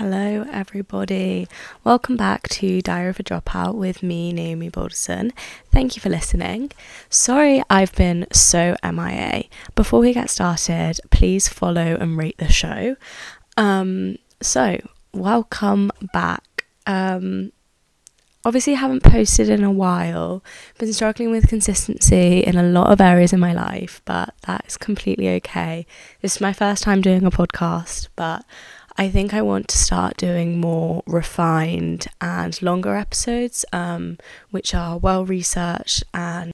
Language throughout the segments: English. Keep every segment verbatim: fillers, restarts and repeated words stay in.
Hello everybody, welcome back to Diary of a Dropout with me, Naomi Balderson. Thank you for listening. Sorry I've been so M I A. Before we get started, please follow and rate the show. Um, so, welcome back. Um, obviously I haven't posted in a while, been struggling with consistency in a lot of areas in my life, but that is completely okay. This is my first time doing a podcast, but I think I want to start doing more refined and longer episodes, um, which are well researched and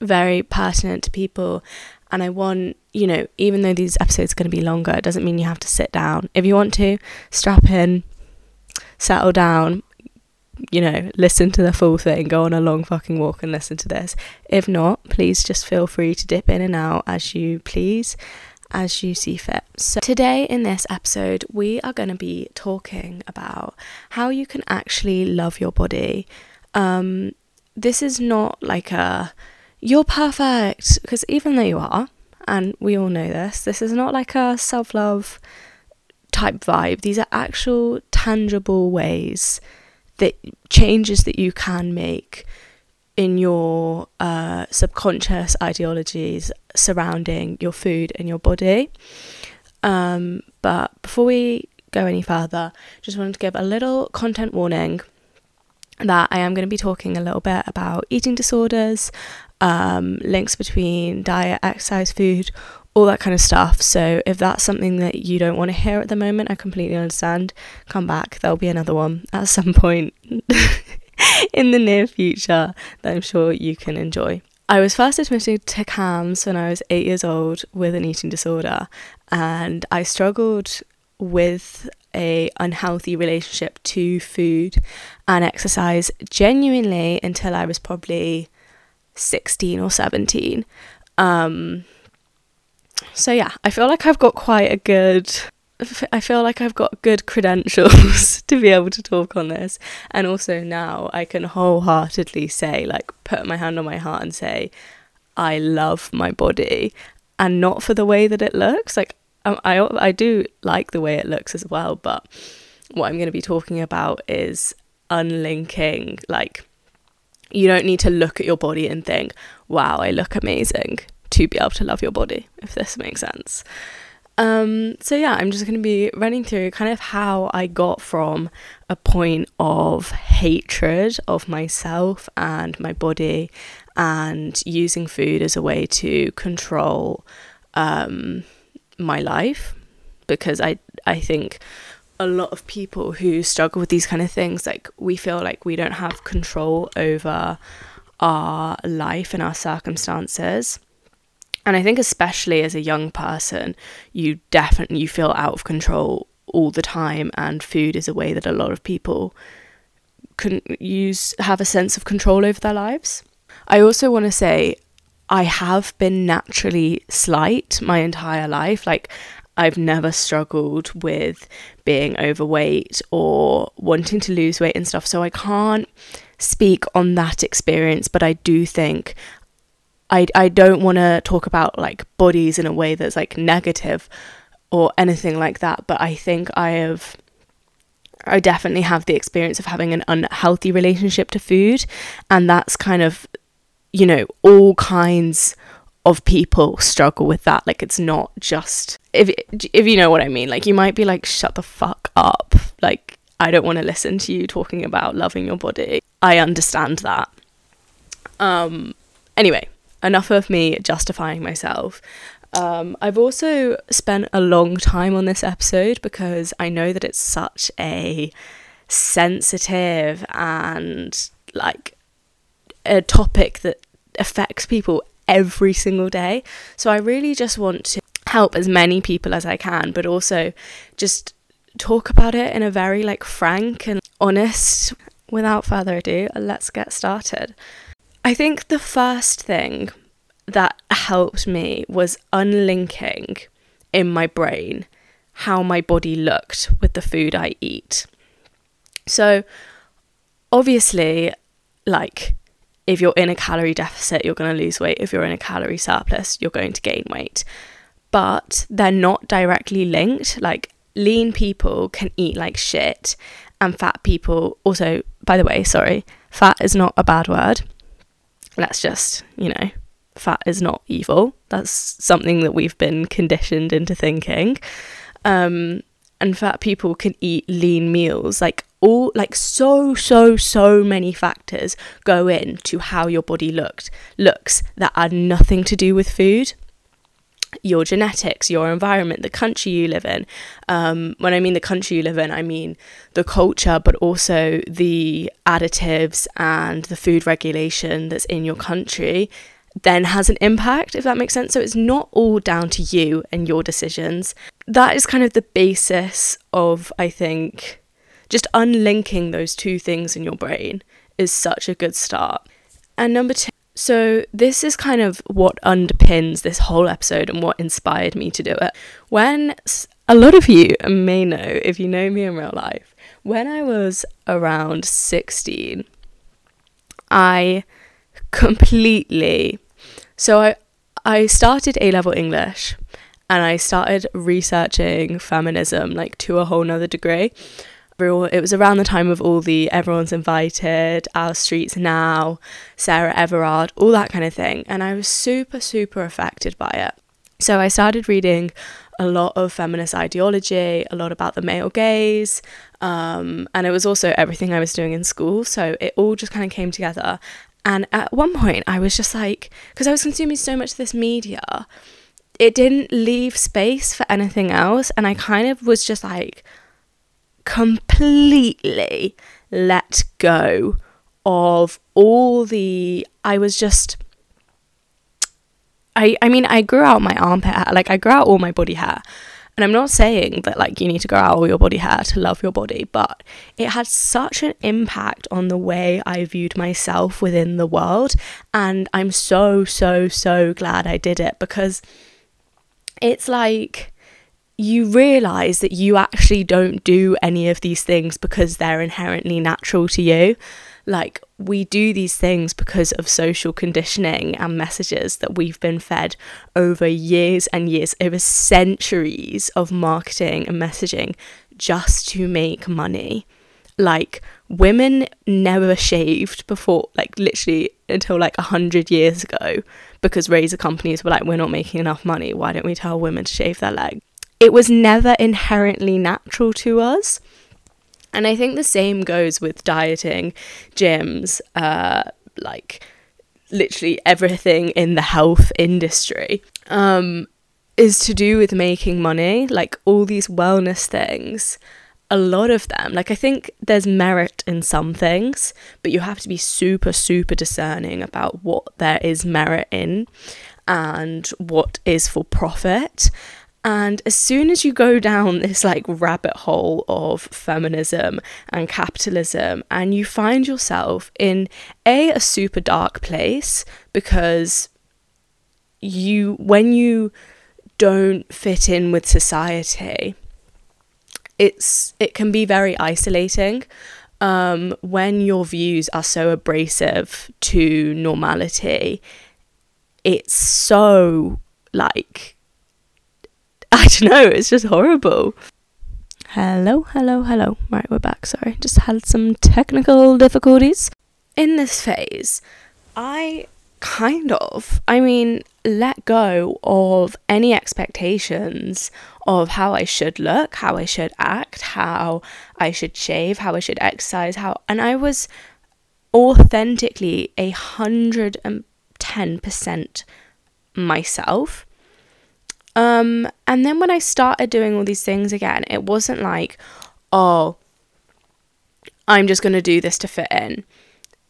very pertinent to people. And I want, you know, even though these episodes are going to be longer, it doesn't mean you have to sit down. If you want to, strap in, settle down, you know, listen to the full thing, go on a long fucking walk and listen to this. If not, please just feel free to dip in and out as you please. As you see fit. So today in this episode we are going to be talking about how you can actually love your body. Um this is not like a you're perfect, because even though you are, and we all know this, this is not like a self-love type vibe. These are actual tangible ways, that changes that you can make in your uh, subconscious ideologies surrounding your food and your body. Um, but before we go any further, just wanted to give a little content warning that I am going to be talking a little bit about eating disorders, um, links between diet, exercise, food, all that kind of stuff. So if that's something that you don't want to hear at the moment, I completely understand. Come back, there'll be another one at some point. In the near future that I'm sure you can enjoy. I was first admitted to CAMS when I was eight years old with an eating disorder, and I struggled with a unhealthy relationship to food and exercise genuinely until I was probably sixteen or seventeen. Um, so yeah, I feel like I've got quite a good... I feel like I've got good credentials to be able to talk on this. And also now I can wholeheartedly say, like, put my hand on my heart and say, I love my body, and not for the way that it looks. Like I, I do like the way it looks as well, but what I'm going to be talking about is unlinking. Like, you don't need to look at your body and think, wow, I look amazing, to be able to love your body, if this makes sense. Um, so yeah, I'm just going to be running through kind of how I got from a point of hatred of myself and my body and using food as a way to control um, my life, because I, I think a lot of people who struggle with these kind of things, like, we feel like we don't have control over our life and our circumstances. And I think especially as a young person, you definitely you feel out of control all the time, and food is a way that a lot of people can use, have a sense of control over their lives. I also want to say I have been naturally slight my entire life. Like, I've never struggled with being overweight or wanting to lose weight and stuff, so I can't speak on that experience, but I do think I, I don't want to talk about, like, bodies in a way that's, like, negative or anything like that, but I think I have, I definitely have the experience of having an unhealthy relationship to food, and that's kind of, you know, all kinds of people struggle with that. Like, it's not just, if, if you know what I mean, like, you might be like, shut the fuck up, like, I don't want to listen to you talking about loving your body. I understand that. Um, anyway. Enough of me justifying myself. Um, I've also spent a long time on this episode because I know that it's such a sensitive and, like, a topic that affects people every single day. So I really just want to help as many people as I can, but also just talk about it in a very, like, frank and honest. Without further ado, let's get started. I think the first thing that helped me was unlinking in my brain how my body looked with the food I eat. So obviously, like, if you're in a calorie deficit, you're going to lose weight. If you're in a calorie surplus, you're going to gain weight. But they're not directly linked. Like, lean people can eat like shit, and fat people also, by the way, sorry, fat is not a bad word. Let's just, you know, fat is not evil. That's something that we've been conditioned into thinking. Um, and fat people can eat lean meals. Like all, like so, so, so many factors go into how your body looked, looks that are nothing to do with food. Your genetics, your environment, the country you live in. Um, when I mean the country you live in, I mean the culture, but also the additives and the food regulation that's in your country then has an impact, if that makes sense. So it's not all down to you and your decisions. That is kind of the basis of, I think, just unlinking those two things in your brain is such a good start. And number two, so this is kind of what underpins this whole episode and what inspired me to do it. When a lot of you may know, if you know me in real life, when I was around sixteen, I completely, so I, I started A-level English and I started researching feminism like to a whole nother degree. It was around the time of all the Everyone's Invited, Our Streets Now, Sarah Everard, all that kind of thing. And I was super, super affected by it. So I started reading a lot of feminist ideology, a lot about the male gaze. Um, and it was also everything I was doing in school. So it all just kind of came together. And at one point I was just like, because I was consuming so much of this media, it didn't leave space for anything else. And I kind of was just like, completely let go of all the, I was just, I I mean, I grew out my armpit hair, like I grew out all my body hair, and I'm not saying that like you need to grow out all your body hair to love your body, but it had such an impact on the way I viewed myself within the world, and I'm so, so, so glad I did it, because it's like, you realise that you actually don't do any of these things because they're inherently natural to you. Like, we do these things because of social conditioning and messages that we've been fed over years and years, over centuries of marketing and messaging just to make money. Like, women never shaved before, like literally until like one hundred years ago, because razor companies were like, we're not making enough money, why don't we tell women to shave their legs? It was never inherently natural to us. And I think the same goes with dieting, gyms, uh, like literally everything in the health industry um, is to do with making money. Like all these wellness things, a lot of them, like I think there's merit in some things, but you have to be super, super discerning about what there is merit in and what is for profit. And as soon as you go down this like rabbit hole of feminism and capitalism, and you find yourself in a, a super dark place, because you, when you don't fit in with society, it's, it can be very isolating. Um, when your views are so abrasive to normality, it's so like, I don't know, it's just horrible. Hello, hello, hello. Right, we're back, sorry. Just had some technical difficulties. In this phase, I kind of, I mean, let go of any expectations of how I should look, how I should act, how I should shave, how I should exercise, how, and I was authentically a hundred and ten percent myself. Um, and then when I started doing all these things again, it wasn't like, oh, I'm just going to do this to fit in.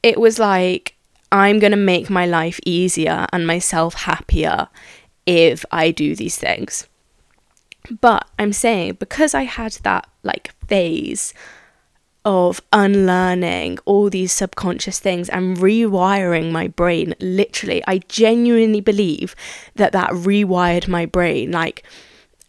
It was like, I'm going to make my life easier and myself happier if I do these things. But I'm saying, because I had that like phase of unlearning all these subconscious things and rewiring my brain, literally, I genuinely believe that that rewired my brain. Like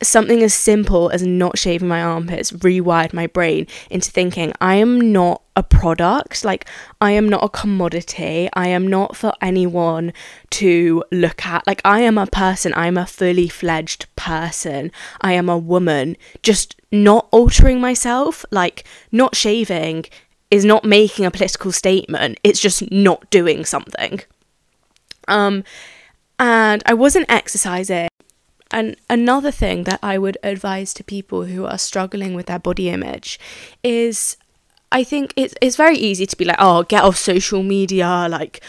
something as simple as not shaving my armpits rewired my brain into thinking I am not a product, like I am not a commodity, I am not for anyone to look at, like I am a person, I am a fully fledged person, I am a woman, just not altering myself, like not shaving is not making a political statement, it's just not doing something. Um, and I wasn't exercising. And another thing that I would advise to people who are struggling with their body image is, I think it's it's very easy to be like, oh, get off social media, like,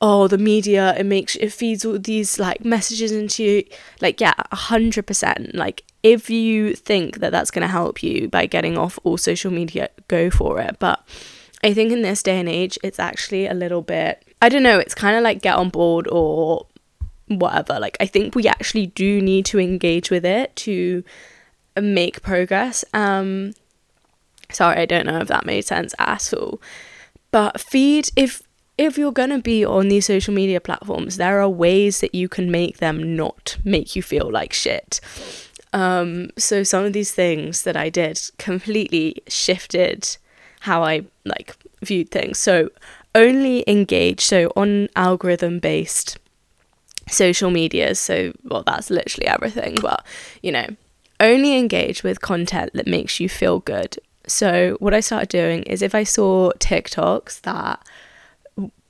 oh, the media, it makes, it feeds all these, like, messages into you. Like, yeah, one hundred percent. Like, if you think that that's going to help you by getting off all social media, go for it. But I think in this day and age, it's actually a little bit, I don't know, it's kind of like get on board or whatever. Like, I think we actually do need to engage with it to make progress. Um, sorry, I don't know if that made sense at all. But feed, if If you're going to be on these social media platforms, there are ways that you can make them not make you feel like shit. Um, so some of these things that I did completely shifted how I like viewed things. So only engage, so on algorithm-based social media. So, well, that's literally everything. But, you know, only engage with content that makes you feel good. So what I started doing is if I saw TikToks that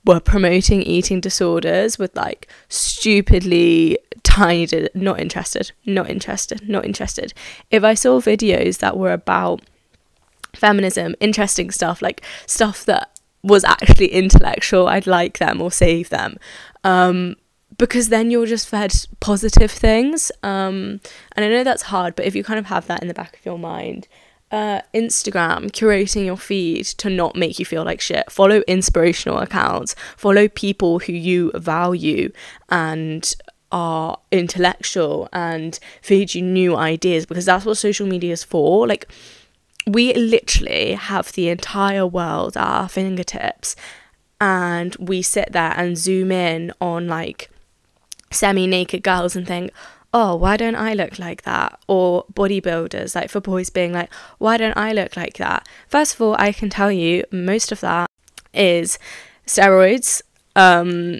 were promoting eating disorders with like stupidly tiny, not interested, not interested, not interested. If I saw videos that were about feminism, interesting stuff, like stuff that was actually intellectual, I'd like them or save them. Um, because then you're just fed positive things. Um, and I know that's hard, but if you kind of have that in the back of your mind, Uh, Instagram, curating your feed to not make you feel like shit. Follow inspirational accounts, follow people who you value and are intellectual and feed you new ideas, because that's what social media is for. Like, we literally have the entire world at our fingertips, and we sit there and zoom in on like semi-naked girls and think, oh, why don't I look like that? Or bodybuilders, like for boys being like, why don't I look like that? First of all, I can tell you most of that is steroids um,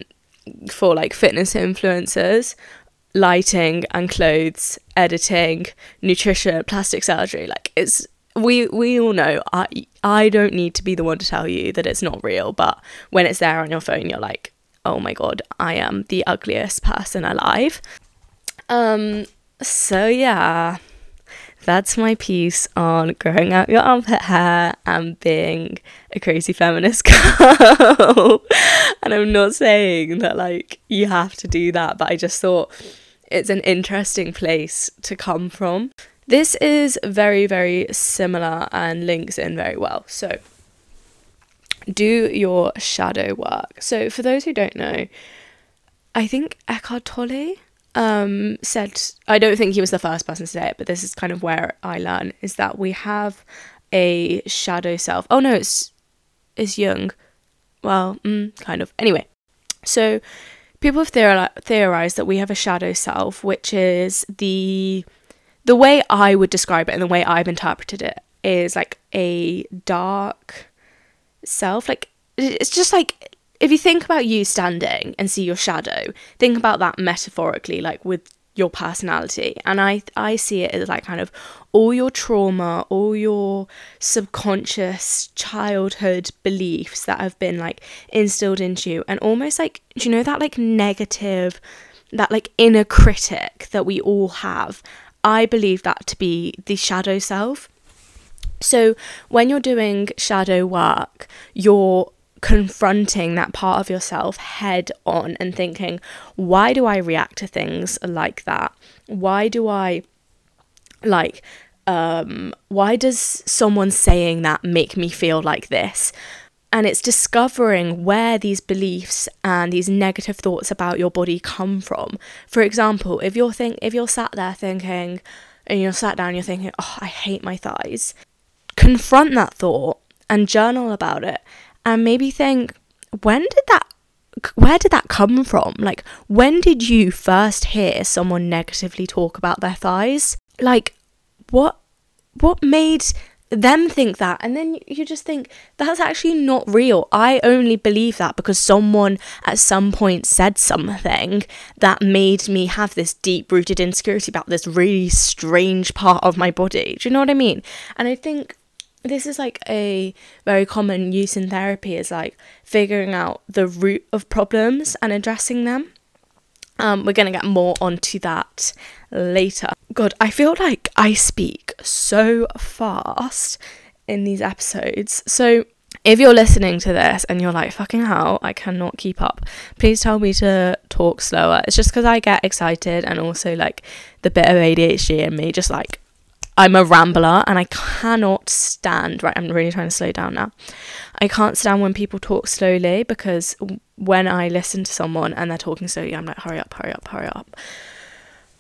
for like fitness influencers, lighting and clothes, editing, nutrition, plastic surgery. Like, it's, we we all know, I I don't need to be the one to tell you that it's not real, but when it's there on your phone, you're like, oh my God, I am the ugliest person alive. Um, so yeah, that's my piece on growing out your armpit hair and being a crazy feminist girl. And I'm not saying that like you have to do that, but I just thought it's an interesting place to come from. This is very, very similar and links in very well. So do your shadow work. So for those who don't know, I think Eckhart Tolle Um, said, I don't think he was the first person to say it, but this is kind of where I learn, is that we have a shadow self. Oh no, it's, it's Jung. Well, mm, kind of. Anyway, so people have theori- theorized that we have a shadow self, which is the, the way I would describe it and the way I've interpreted it is like a dark self. Like, it's just like, if you think about you standing and see your shadow, think about that metaphorically, like with your personality. And I I see it as like kind of all your trauma, all your subconscious childhood beliefs that have been like instilled into you. And almost like, do you know that like negative, that like inner critic that we all have? I believe that to be the shadow self. So when you're doing shadow work, you're confronting that part of yourself head on and thinking, why do I react to things like that? Why do I like um why does someone saying that make me feel like this? And it's discovering where these beliefs and these negative thoughts about your body come from. For example, if you're think if you're sat there thinking and you're sat down, you're thinking, oh, I hate my thighs, confront that thought and journal about it. And maybe think, when did that, where did that come from? Like, when did you first hear someone negatively talk about their thighs? Like, what, what made them think that, and then you just think that's actually not real. I only believe that because someone at some point said something that made me have this deep-rooted insecurity about this really strange part of my body. Do you know what I mean? And I think this is like a very common use in therapy, is like figuring out the root of problems and addressing them. Um, we're going to get more onto that later. God, I feel like I speak so fast in these episodes. So if you're listening to this and you're like, fucking hell, I cannot keep up, please tell me to talk slower. It's just because I get excited, and also like the bit of A D H D in me, just like I'm a rambler and I cannot stand, right, I'm really trying to slow down now. I can't stand when people talk slowly, because when I listen to someone and they're talking slowly, I'm like, hurry up, hurry up, hurry up.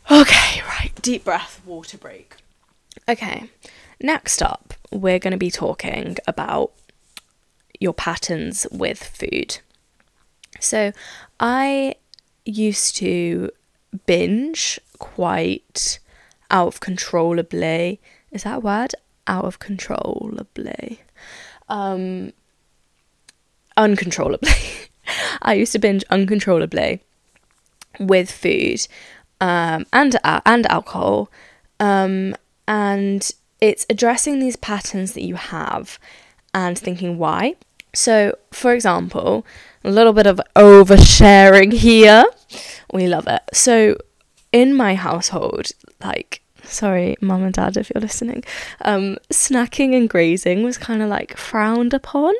Okay, right, deep breath, water break. Okay, next up, we're going to be talking about your patterns with food. So I used to binge quite out of controllably. Is that a word? Out of controllably. Um, uncontrollably. I used to binge uncontrollably with food um, and uh, and alcohol. Um, and it's addressing these patterns that you have and thinking why. So, for example, a little bit of oversharing here. We love it. So, in my household, like, sorry, mum and dad, if you're listening, um, snacking and grazing was kind of like frowned upon.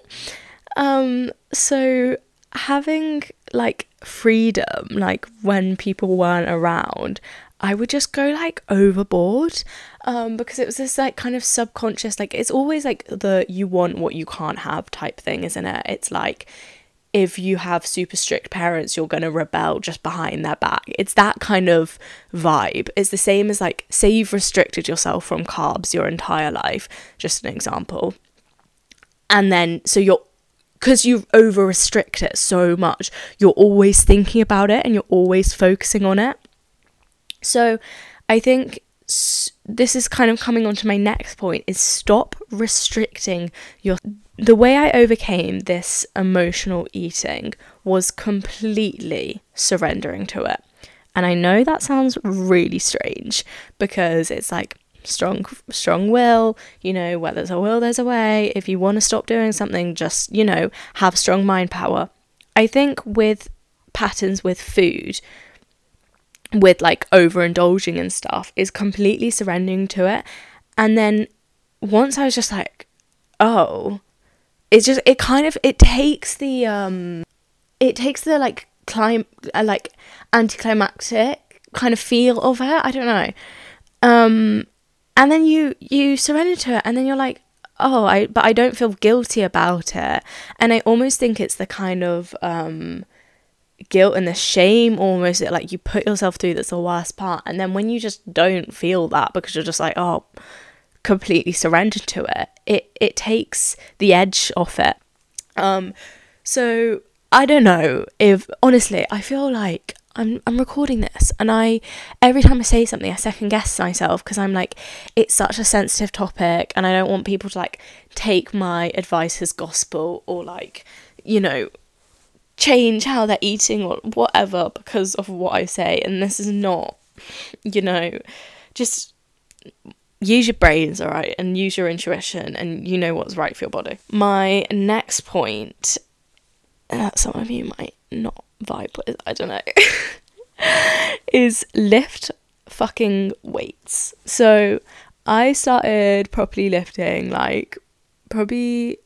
Um, so having like freedom, like when people weren't around, I would just go like overboard, um, because it was this like kind of subconscious, like it's always like the you want what you can't have type thing, isn't it? It's like, if you have super strict parents, you're going to rebel just behind their back. It's that kind of vibe. It's the same as like, say you've restricted yourself from carbs your entire life, just an example. And then, so you're, because you over restrict it so much, you're always thinking about it and you're always focusing on it. So I think s- this is kind of coming on to my next point, is stop restricting your. The way I overcame this emotional eating was completely surrendering to it. And I know that sounds really strange, because it's like strong, strong will, you know, where there's a will, there's a way. If you want to stop doing something, just, you know, have strong mind power. I think with patterns with food, with like overindulging and stuff, is completely surrendering to it. And then once I was just like, oh, it's just, it kind of, it takes the, um, it takes the, like, clim- uh, like, anticlimactic kind of feel of it, I don't know, um, and then you, you surrender to it, and then you're like, oh, I, but I don't feel guilty about it, and I almost think it's the kind of, um, guilt and the shame almost that, like, you put yourself through that's the worst part, and then when you just don't feel that, because you're just like, oh, completely surrendered to it, it it takes the edge off it. Um so I don't know if, honestly, I feel like I'm I'm recording this and I every time I say something I second guess myself, because I'm like, it's such a sensitive topic and I don't want people to like take my advice as gospel, or like, you know, change how they're eating or whatever because of what I say. And this is not, you know, just use your brains, all right, and use your intuition, and you know what's right for your body. My next point, that some of you might not vibe with, I don't know, is lift fucking weights. So I started properly lifting like probably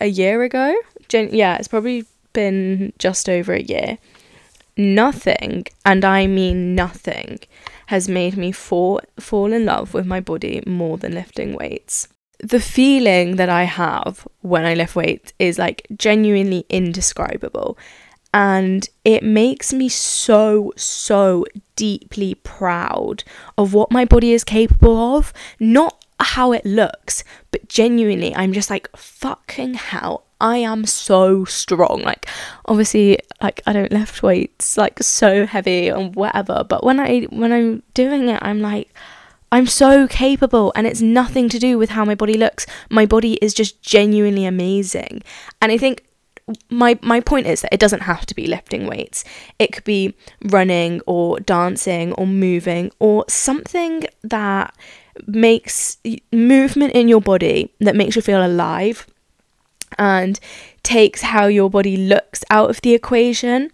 a year ago. Gen- yeah, it's probably been just over a year. Nothing, and I mean nothing, has made me fall, fall in love with my body more than lifting weights. The feeling that I have when I lift weights is like genuinely indescribable, and it makes me so, so deeply proud of what my body is capable of, not how it looks, but genuinely I'm just like, fucking hell, I am so strong. Like, obviously, like, I don't lift weights like so heavy and whatever, but when I when I'm doing it, I'm like, I'm so capable, and it's nothing to do with how my body looks. My body is just genuinely amazing. And I think my my point is that it doesn't have to be lifting weights. It could be running or dancing or moving or something that makes movement in your body that makes you feel alive and takes how your body looks out of the equation,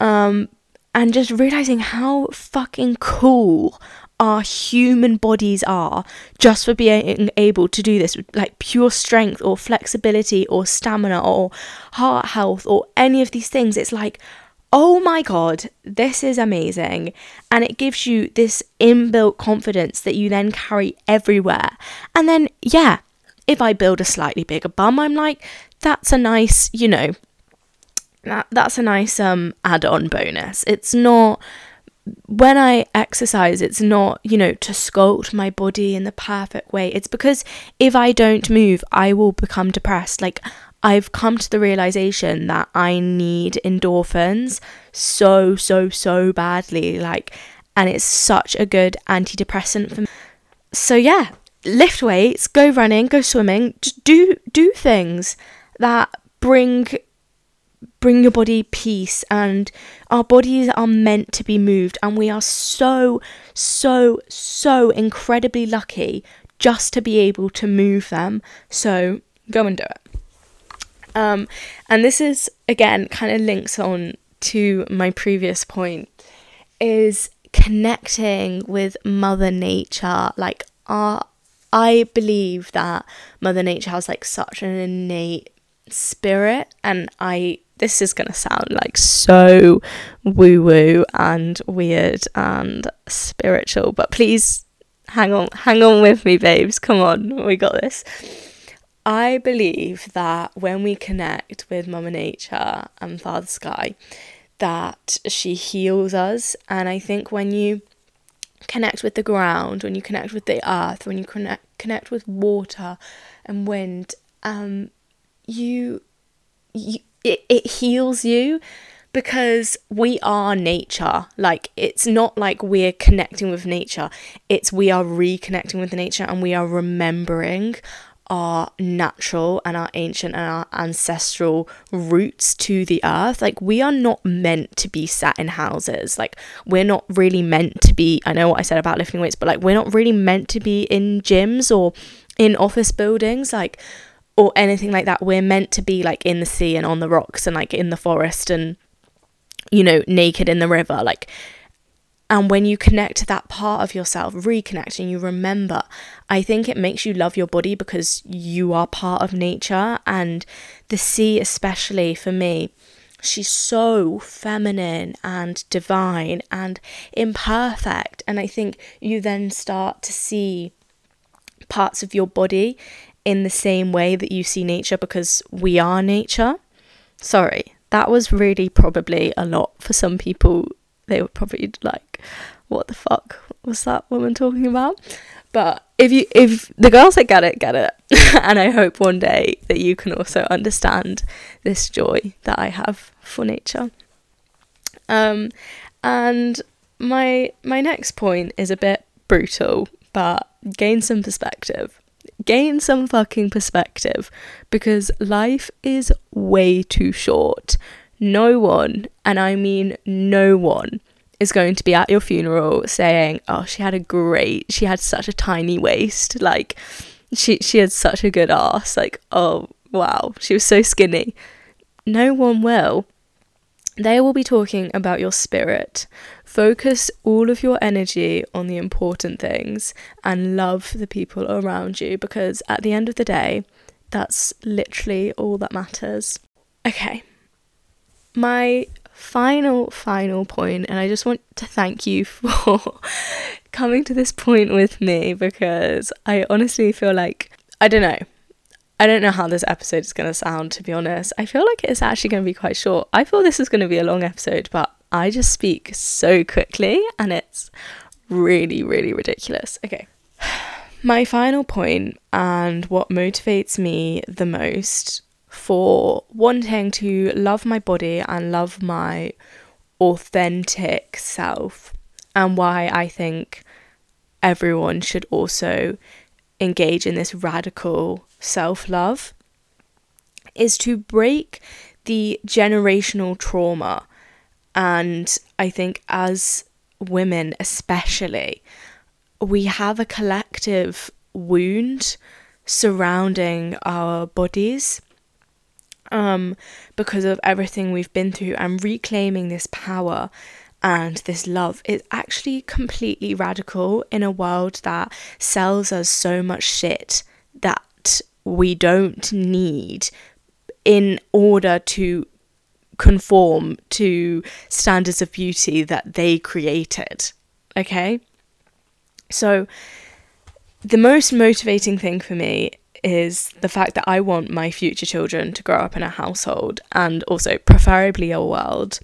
um, and just realizing how fucking cool our human bodies are just for being able to do this, like pure strength or flexibility or stamina or heart health or any of these things. It's like, oh my God, this is amazing. And it gives you this inbuilt confidence that you then carry everywhere. And then, yeah, if I build a slightly bigger bum, I'm like, that's a nice, you know, that that's a nice um add-on bonus. It's not, when I exercise, it's not, you know, to sculpt my body in the perfect way. It's because if I don't move, I will become depressed. Like, I've come to the realization that I need endorphins so, so, so badly. Like, and it's such a good antidepressant for me. So yeah, lift weights, go running, go swimming, just do do things that bring bring your body peace. And our bodies are meant to be moved, and we are so so so incredibly lucky just to be able to move them. So go and do it. Um and this is again kind of links on to my previous point, is connecting with Mother Nature. Like, our I believe that Mother Nature has like such an innate spirit, and I this is gonna sound like so woo-woo and weird and spiritual, but please hang on hang on with me, babes. Come on, we got this. I believe that when we connect with Mother Nature and Father Sky, that she heals us. And I think when you connect with the ground, when you connect with the earth, when you connect connect with water and wind, um you you It, it heals you, because we are nature. Like, it's not like we're connecting with nature, it's we are reconnecting with nature, and we are remembering our natural and our ancient and our ancestral roots to the earth. Like, we are not meant to be sat in houses. Like, we're not really meant to be, I know what I said about lifting weights, but like, we're not really meant to be in gyms or in office buildings, like, or anything like that. We're meant to be like in the sea and on the rocks and like in the forest and, you know, naked in the river. Like, and when you connect to that part of yourself, reconnect, and you remember, I think it makes you love your body, because you are part of nature. And the sea, especially for me, she's so feminine and divine and imperfect. And I think you then start to see parts of your body in the same way that you see nature, because we are nature. Sorry, that was really probably a lot for some people. They were probably like, what the fuck was that woman talking about? But if you if the girls that get it get it and I hope one day that you can also understand this joy that I have for nature. Um and my my next point is a bit brutal, but gain some perspective. Gain some fucking perspective, because life is way too short. No one, and I mean no one, is going to be at your funeral saying, oh, she had a great, she had such a tiny waist, like, she, she had such a good ass, like, oh, wow, she was so skinny. No one will. They will be talking about your spirit. Focus all of your energy on the important things and love the people around you, because at the end of the day, that's literally all that matters. Okay, my final, final point, and I just want to thank you for coming to this point with me, because I honestly feel like, I don't know, I don't know how this episode is going to sound, to be honest. I feel like it's actually going to be quite short. I feel this is going to be a long episode, but I just speak so quickly and it's really, really ridiculous. Okay. My final point, and what motivates me the most for wanting to love my body and love my authentic self, and why I think everyone should also engage in this radical self-love, is to break the generational trauma. And I think as women especially, we have a collective wound surrounding our bodies um, because of everything we've been through, and reclaiming this power and this love is actually completely radical in a world that sells us so much shit that we don't need in order to conform to standards of beauty that they created, okay? So the most motivating thing for me is the fact that I want my future children to grow up in a household, and also preferably a world,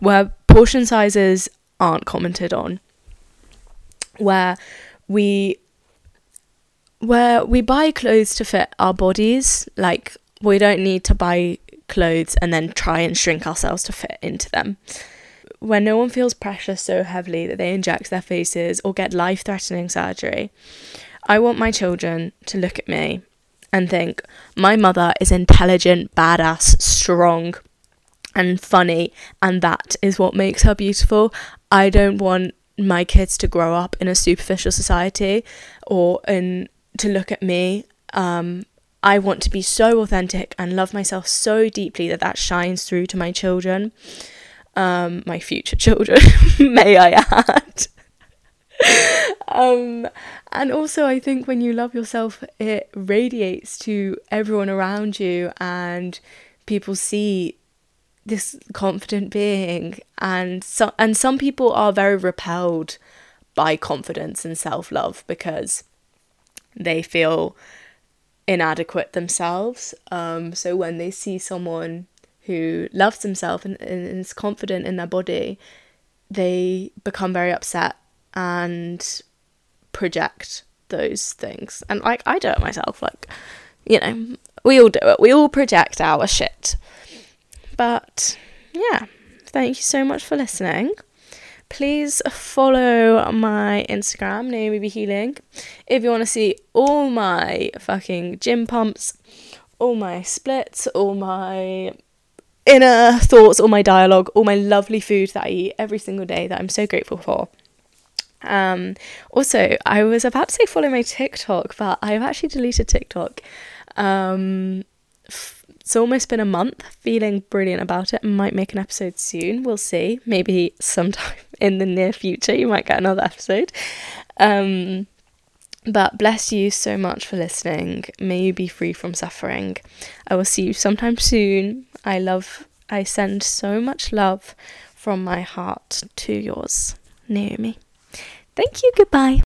where portion sizes aren't commented on, where we where we buy clothes to fit our bodies. Like, we don't need to buy clothes and then try and shrink ourselves to fit into them, where no one feels pressure so heavily that they inject their faces or get life-threatening surgery. I want my children to look at me and think, my mother is intelligent, badass, strong and funny, and that is what makes her beautiful. I don't want my kids to grow up in a superficial society or in to look at me. Um, I want to be so authentic and love myself so deeply that that shines through to my children. Um, my future children, may I add. Um, and also, I think when you love yourself, it radiates to everyone around you, and people see this confident being. And so, and some people are very repelled by confidence and self-love because they feel inadequate themselves. Um, so when they see someone who loves themselves and, and is confident in their body, they become very upset and project those things. And like, I do it myself. Like, you know, we all do it. We all project our shit. But yeah, thank you so much for listening. Please follow my Instagram, Naomi Be Healing, if you want to see all my fucking gym pumps, all my splits, all my inner thoughts, all my dialogue, all my lovely food that I eat every single day that I'm so grateful for. Um, also, I was about to say follow my TikTok, but I've actually deleted TikTok. Um, f- It's almost been a month, feeling brilliant about it. Might make an episode soon, we'll see. Maybe sometime in the near future you might get another episode. Um, but bless you so much for listening. May you be free from suffering. I will see you sometime soon. I love, I send so much love from my heart to yours, Naomi. Thank you, goodbye.